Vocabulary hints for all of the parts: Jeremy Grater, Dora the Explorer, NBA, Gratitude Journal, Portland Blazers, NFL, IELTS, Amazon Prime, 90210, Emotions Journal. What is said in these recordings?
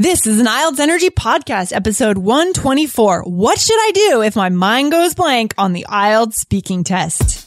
This is an IELTS Energy Podcast, episode 124. What should I do if my mind goes blank on the IELTS speaking test?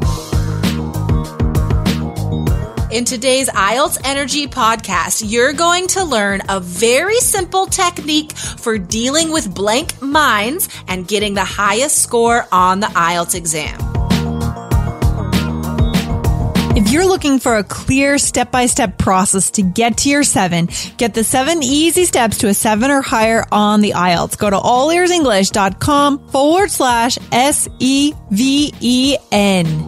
In today's IELTS Energy Podcast, you're going to learn a very simple technique for dealing with blank minds and getting the highest score on the IELTS exam. If you're looking for a clear step-by-step process to get to your 7, get the 7 easy steps to a 7 or higher on the IELTS. Go to allearsenglish.com/SEVEN.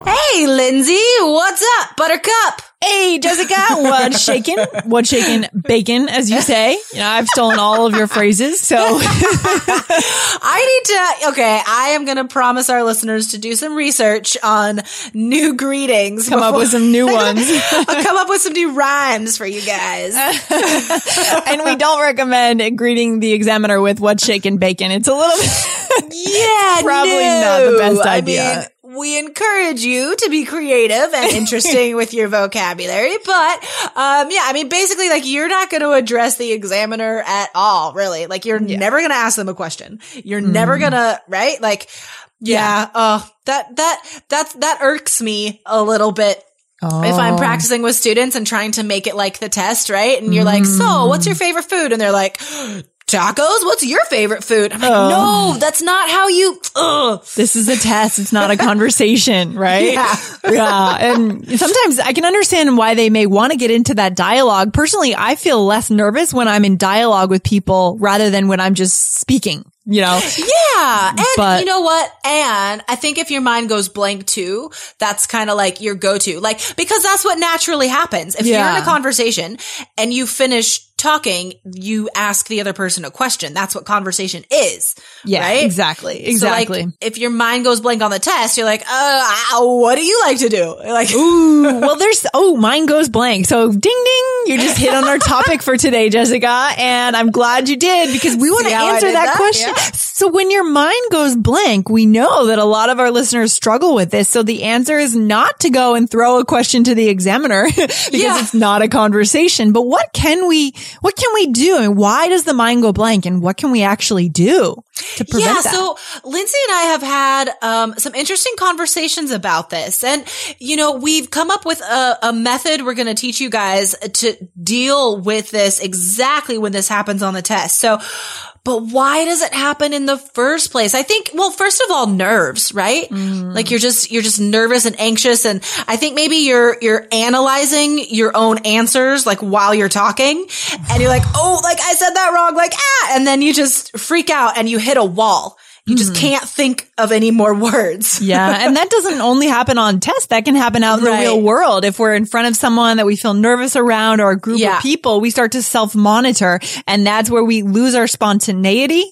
Hey, Lindsay, what's up, Buttercup? Hey, Jessica, what's shaking? What's shaking? Bacon, as you say. You know, I've stolen all of your phrases, so. I am going to promise our listeners to do some research on new greetings. Come up with some new ones. I'll come up with some new rhymes for you guys. And we don't recommend greeting the examiner with what's shaking bacon. It's a little bit. Yeah, probably not the best idea. I mean, we encourage you to be creative and interesting with your vocabulary, but basically, like, you're not going to address the examiner at all, really. Like, you're never going to ask them a question. You're never going to, right? Like, that irks me a little bit. Oh. If I'm practicing with students and trying to make it like the test, right? And you're like, so what's your favorite food? And they're like, tacos? What's your favorite food? I'm like, no, that's not how you... Ugh. This is a test. It's not a conversation, right? Yeah. And sometimes I can understand why they may want to get into that dialogue. Personally, I feel less nervous when I'm in dialogue with people rather than when I'm just speaking. You know? Yeah. And you know what? And I think if your mind goes blank too, that's kind of like your go-to. Like, because that's what naturally happens. If you're in a conversation and you finish talking, you ask the other person a question. That's what conversation is. Yeah, right? Exactly. So, like, if your mind goes blank on the test, you're like, what do you like to do? Like, ooh, well, mine goes blank. So ding, ding, you just hit on our topic for today, Jessica. And I'm glad you did, because we want to answer that question. Yeah. So when your mind goes blank, we know that a lot of our listeners struggle with this. So the answer is not to go and throw a question to the examiner because it's not a conversation. But what can we do? I mean, why does the mind go blank, and what can we actually do to prevent that? So Lindsay and I have had some interesting conversations about this. And, you know, we've come up with a method we're going to teach you guys to deal with this exactly when this happens on the test. So, but why does it happen in the first place? I think, well, first of all, nerves, right? Mm. Like, you're just nervous and anxious. And I think maybe you're analyzing your own answers, like, while you're talking, and you're like, oh, like, I said that wrong. Like, and then you just freak out and you hit a wall. You just can't think of any more words. Yeah. And that doesn't only happen on tests. That can happen out in the real world. If we're in front of someone that we feel nervous around, or a group of people, we start to self-monitor. And that's where we lose our spontaneity.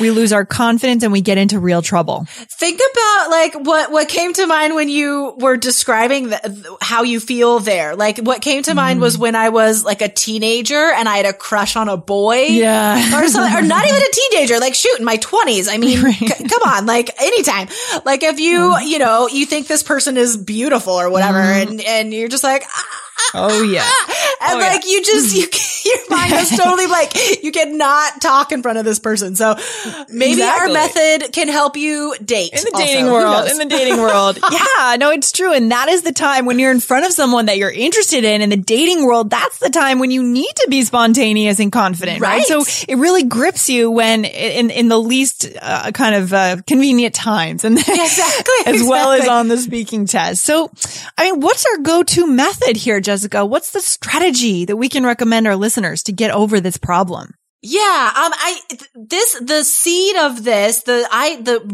We lose our confidence, and we get into real trouble. Think about, like, what came to mind when you were describing how you feel there. Like, what came to mind was when I was, like, a teenager and I had a crush on a boy. Yeah. Or something, or not even a teenager. Like, shoot, in my 20s. I mean... come on, like, anytime. Like, if you think this person is beautiful or whatever, and you're just like, Oh, yeah. And you just, your mind is totally you cannot talk in front of this person. So maybe our method can help you date. In the dating world. Yeah, no, it's true. And that is the time when you're in front of someone that you're interested in the dating world. That's the time when you need to be spontaneous and confident, right? So it really grips you when in the least convenient times. And as well as on the speaking test. So, what's our go-to method here, Jessica? What's the strategy that we can recommend our listeners to get over this problem? Yeah, the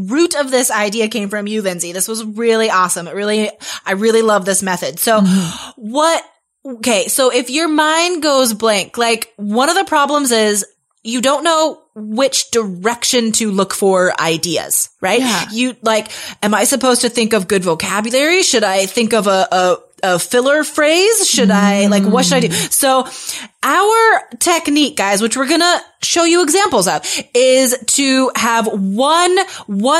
root of this idea came from you, Lindsay. This was really awesome. I really love this method. So so if your mind goes blank, one of the problems is you don't know which direction to look for ideas, right? Yeah. Am I supposed to think of good vocabulary? Should I think of a filler phrase? Should I, what should I do? So our technique, guys, which we're going to show you examples of, is to have one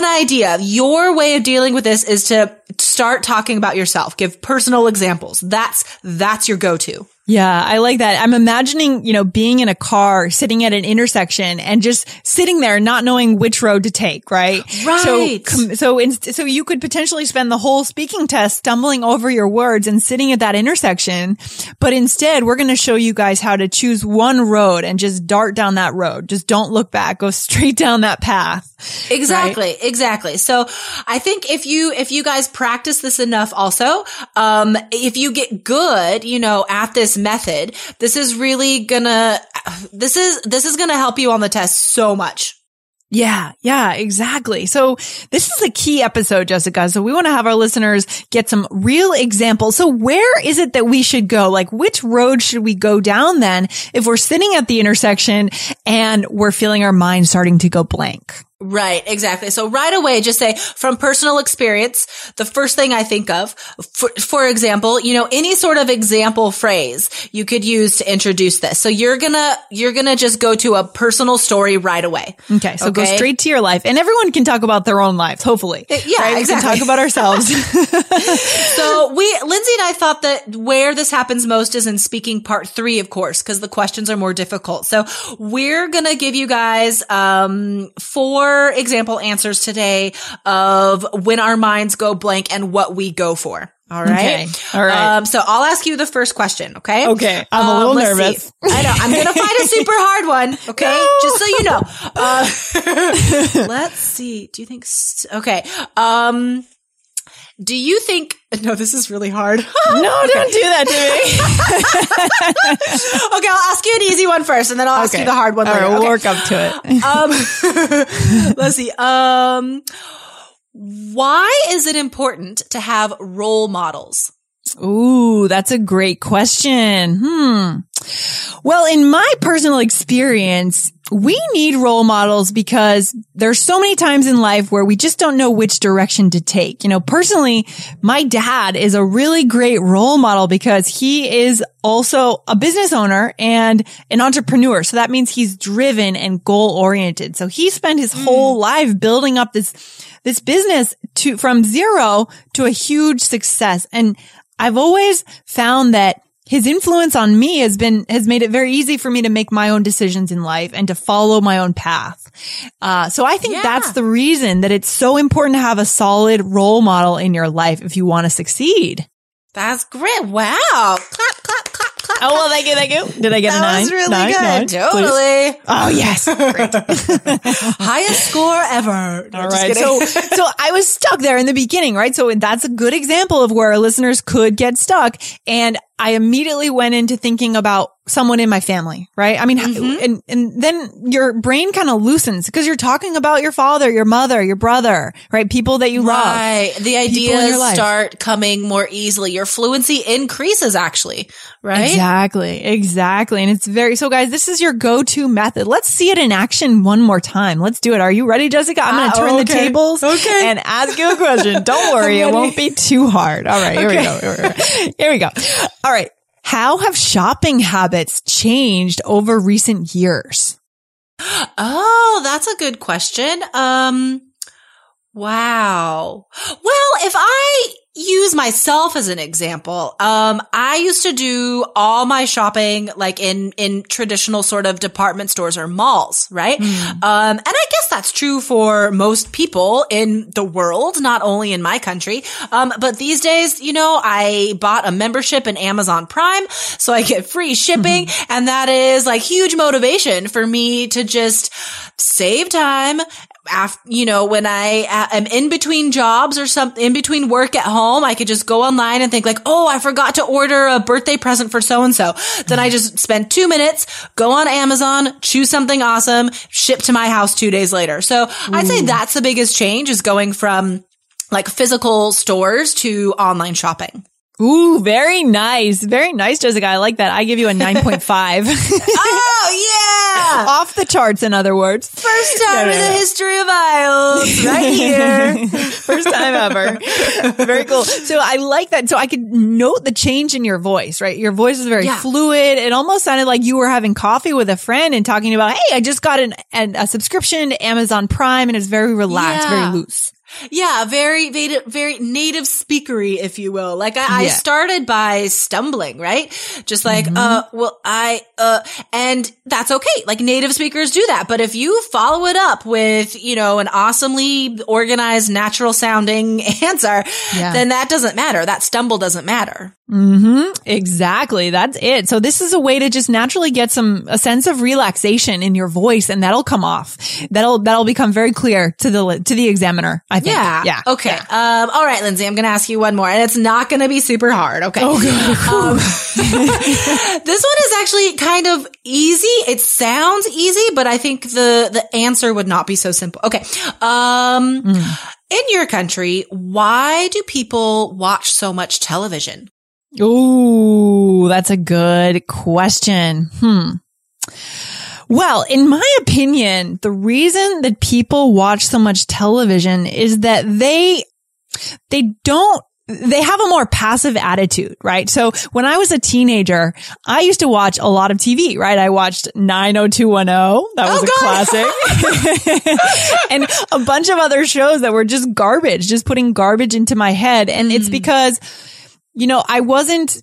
idea. Your way of dealing with this is to start talking about yourself. Give personal examples. That's your go-to. Yeah, I like that. I'm imagining, being in a car, sitting at an intersection and just sitting there not knowing which road to take, right? Right. So you could potentially spend the whole speaking test stumbling over your words and sitting at that intersection. But instead, we're going to show you guys how to choose one road and just dart down that road. Just don't look back. Go straight down that path. Exactly. Right? Exactly. So I think if you guys practice this enough also, if you get good, at this method, this is gonna help you on the test so much. Yeah, exactly. So this is a key episode, Jessica. So we want to have our listeners get some real examples. So where is it that we should go? Which road should we go down then if we're sitting at the intersection and we're feeling our mind starting to go blank? Right, exactly. So right away, just say, from personal experience, the first thing I think of, for example, any sort of example phrase you could use to introduce this. So you're gonna just go to a personal story right away. Okay. So go straight to your life. And everyone can talk about their own lives, hopefully. Yeah, right? Exactly. We can talk about ourselves. So Lindsay and I thought that where this happens most is in speaking part 3, of course, because the questions are more difficult. So we're gonna give you guys, 4 example answers today of when our minds go blank and what we go for. All right. Okay. All right. So I'll ask you the first question. Okay. Okay. I'm a little nervous. See. I know. I'm going to find a super hard one. Okay. No. Just so you know. Let's see. Do you think? Okay. Do you think? No, this is really hard. No, don't do that to me. Okay, I'll ask you an easy one first, and then I'll ask you the hard one later. All right, we'll work up to it. Let's see. Why is it important to have role models? Ooh, that's a great question. Well, in my personal experience, we need role models because there's so many times in life where we just don't know which direction to take. Personally, my dad is a really great role model because he is also a business owner and an entrepreneur. So that means he's driven and goal-oriented. So he spent his whole life building up this business from zero to a huge success. And I've always found that his influence on me has made it very easy for me to make my own decisions in life and to follow my own path. So I think that's the reason that it's so important to have a solid role model in your life if you want to succeed. That's great. Wow. Clap, clap, clap. Oh, well, thank you. Did I get a 9? That was really 9, good. 9, totally. Please. Oh, yes. Great. Highest score ever. No, all right. So I was stuck there in the beginning, right? So that's a good example of where our listeners could get stuck. And I immediately went into thinking about someone in my family, right? And then your brain kind of loosens because you're talking about your father, your mother, your brother, right? People that you love. Right. The ideas start coming more easily. Your fluency increases, actually, right? Exactly. And it's so guys, this is your go-to method. Let's see it in action one more time. Let's do it. Are you ready, Jessica? I'm going to turn the tables and ask you a question. Don't worry. It won't be too hard. All right. Here we go. All right. How have shopping habits changed over recent years? Oh, that's a good question. Wow. Well, if I use myself as an example, I used to do all my shopping like in traditional sort of department stores or malls, right? And I guess that's true for most people in the world, not only in my country. But these days, you know, I bought a membership in Amazon Prime, so I get free shipping. And that is like huge motivation for me to just save time. You know, when I am in between jobs or something, in between work at home, I could just go online and think like, oh, I forgot to order a birthday present for so-and-so. Then I just spend 2 minutes, go on Amazon, choose something awesome, ship to my house 2 days later. So I'd say that's the biggest change, is going from like physical stores to online shopping. Ooh, very nice. Very nice, Jessica. I like that. I give you a 9.5. Oh, yeah. Off the charts, in other words. First time in the history of IELTS, right here. First time ever. Very cool. So I like that. So I could note the change in your voice, right? Your voice is very fluid. It almost sounded like you were having coffee with a friend and talking about, hey, I just got a subscription to Amazon Prime, and it's very relaxed, very loose. Yeah, very native speakery, if you will. Like I started by stumbling, right? Just like, and that's okay. Like native speakers do that. But if you follow it up with, you know, an awesomely organized, natural sounding answer, then that doesn't matter. That stumble doesn't matter. Exactly. That's it. So this is a way to just naturally get a sense of relaxation in your voice, and that'll come off. That'll become very clear to the examiner, I think. Yeah. Okay. Yeah. All right, Lindsay, I'm going to ask you one more, and it's not going to be super hard. Okay. Oh, this one is actually kind of easy. It sounds easy, but I think the answer would not be so simple. Okay. In your country, why do people watch so much television? Ooh, that's a good question. Well, in my opinion, the reason that people watch so much television is that they have a more passive attitude, right? So when I was a teenager, I used to watch a lot of TV, right? I watched 90210. That was a classic. And a bunch of other shows that were just garbage, just putting garbage into my head. And it's because, you know, I wasn't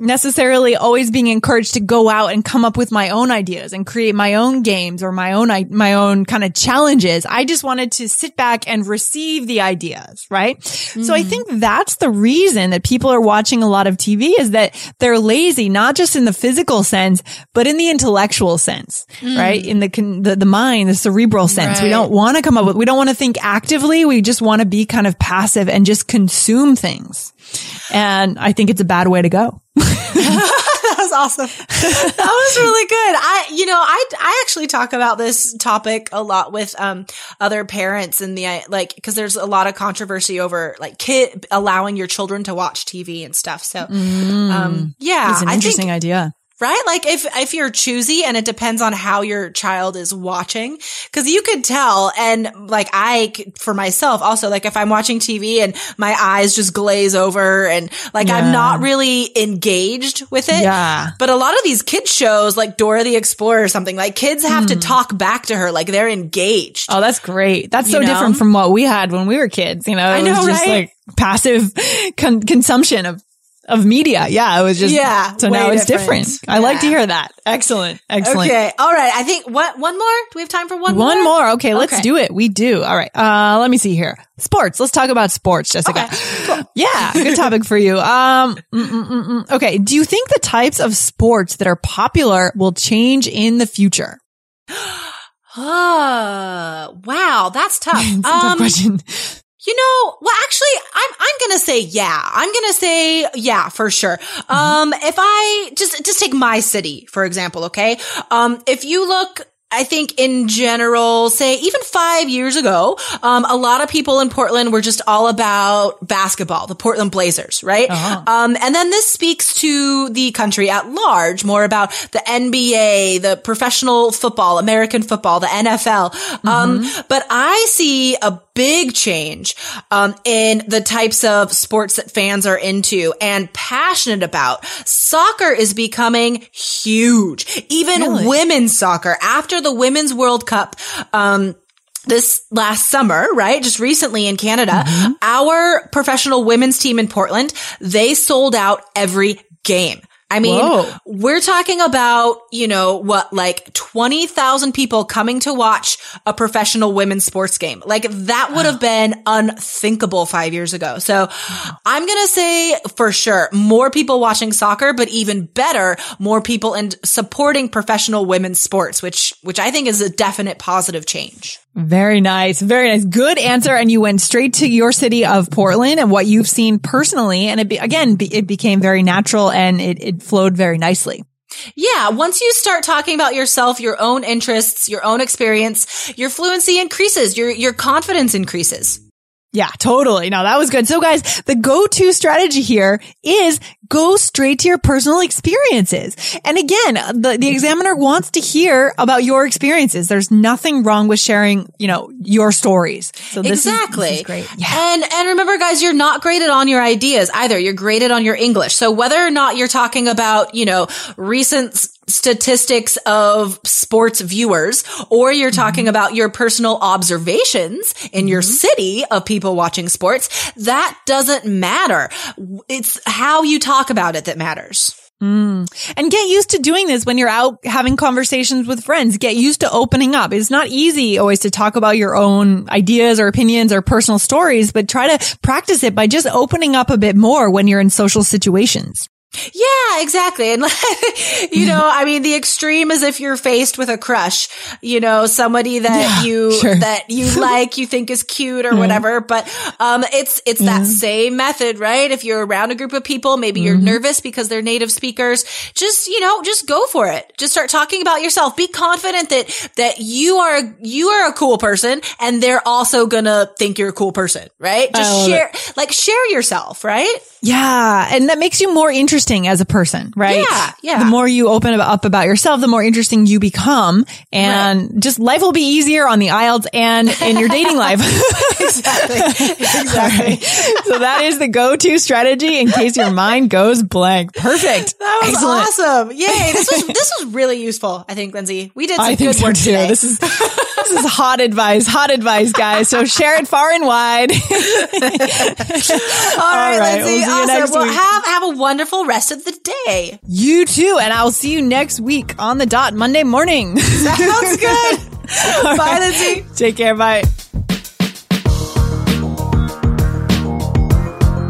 necessarily always being encouraged to go out and come up with my own ideas and create my own games or my own kind of challenges. I just wanted to sit back and receive the ideas, right? So I think that's the reason that people are watching a lot of TV, is that they're lazy, not just in the physical sense, but in the intellectual sense, right? In the mind, the cerebral sense. Right. We don't want to we don't want to think actively. We just want to be kind of passive and just consume things. And I think it's a bad way to go. That was awesome. That was really good. I actually talk about this topic a lot with other parents, and because there's a lot of controversy over like kid allowing your children to watch TV and stuff. So it's an interesting idea. Right? Like if you're choosy, and it depends on how your child is watching, because you could tell. And like for myself also, like if I'm watching TV and my eyes just glaze over and like I'm not really engaged with it. Yeah. But a lot of these kids shows like Dora the Explorer or something, like kids have to talk back to her like they're engaged. Oh, that's great. That's so different from what we had when we were kids. You know, it was just like passive consumption of media. Yeah, it was just, so now it's different. I like to hear that. Excellent. Okay. All right. I think one more? Do we have time for one more? One more. Okay. Let's do it. We do. All right. Let me see here. Sports. Let's talk about sports, Jessica. Okay. Cool. Yeah. Good topic for you. Okay. Do you think the types of sports that are popular will change in the future? Wow. That's tough. That's a tough question. You know, well, actually, I'm gonna say yeah. I'm gonna say yeah for sure. If I just take my city, for example, okay? If you look, I think in general, say even 5 years ago, a lot of people in Portland were just all about basketball, the Portland Blazers, right? And then this speaks to the country at large, more about the NBA, the professional football, American football, the NFL. But I see a big change in the types of sports that fans are into and passionate about. Soccer is becoming huge, even women's soccer. After the Women's World Cup, this last summer, right? Just recently in Canada, our professional women's team in Portland, they sold out every game. I mean, we're talking about, you know, what, like 20,000 people coming to watch a professional women's sports game. Like that would have been unthinkable 5 years ago. So I'm going to say for sure, more people watching soccer, but even better, more people in supporting professional women's sports, which I think is a definite positive change. Very nice. Very nice. Good answer. And you went straight to your city of Portland and what you've seen personally. And it became very natural and it flowed very nicely. Yeah. Once you start talking about yourself, your own interests, your own experience, your fluency increases, your confidence increases. Yeah, totally. No, that was good. So guys, the go-to strategy here is go straight to your personal experiences. And again, the examiner wants to hear about your experiences. There's nothing wrong with sharing, you know, your stories. So this is great. Yeah. And remember guys, you're not graded on your ideas either. You're graded on your English. So whether or not you're talking about, you know, recent statistics of sports viewers, or you're talking about your personal observations in your city of people watching sports, that doesn't matter. It's how you talk about it that matters. And get used to doing this when you're out having conversations with friends. Get used to opening up. It's not easy always to talk about your own ideas or opinions or personal stories, but try to practice it by just opening up a bit more when you're in social situations. Yeah, exactly. And, you know, I mean, the extreme is if you're faced with a crush, you know, somebody that you like, you think is cute or whatever. But, it's that same method, right? If you're around a group of people, maybe you're nervous because they're native speakers. Just, you know, just go for it. Just start talking about yourself. Be confident that you are a cool person and they're also gonna think you're a cool person, right? Just share yourself, right? Yeah. And that makes you more interesting as a person, right? Yeah, yeah. The more you open up about yourself, the more interesting you become. And just life will be easier on the IELTS and in your dating life. Exactly. Right. So that is the go-to strategy in case your mind goes blank. Perfect. That was awesome. Yay. This was really useful, I think, Lindsay. We did some good work today. This is hot advice, guys. So share it far and wide. All right, Lindsay. We'll see you next week. Have a wonderful rest of the day. You too. And I'll see you next week on the dot Monday morning. Sounds good. Bye, Lindsay. Take care. Bye.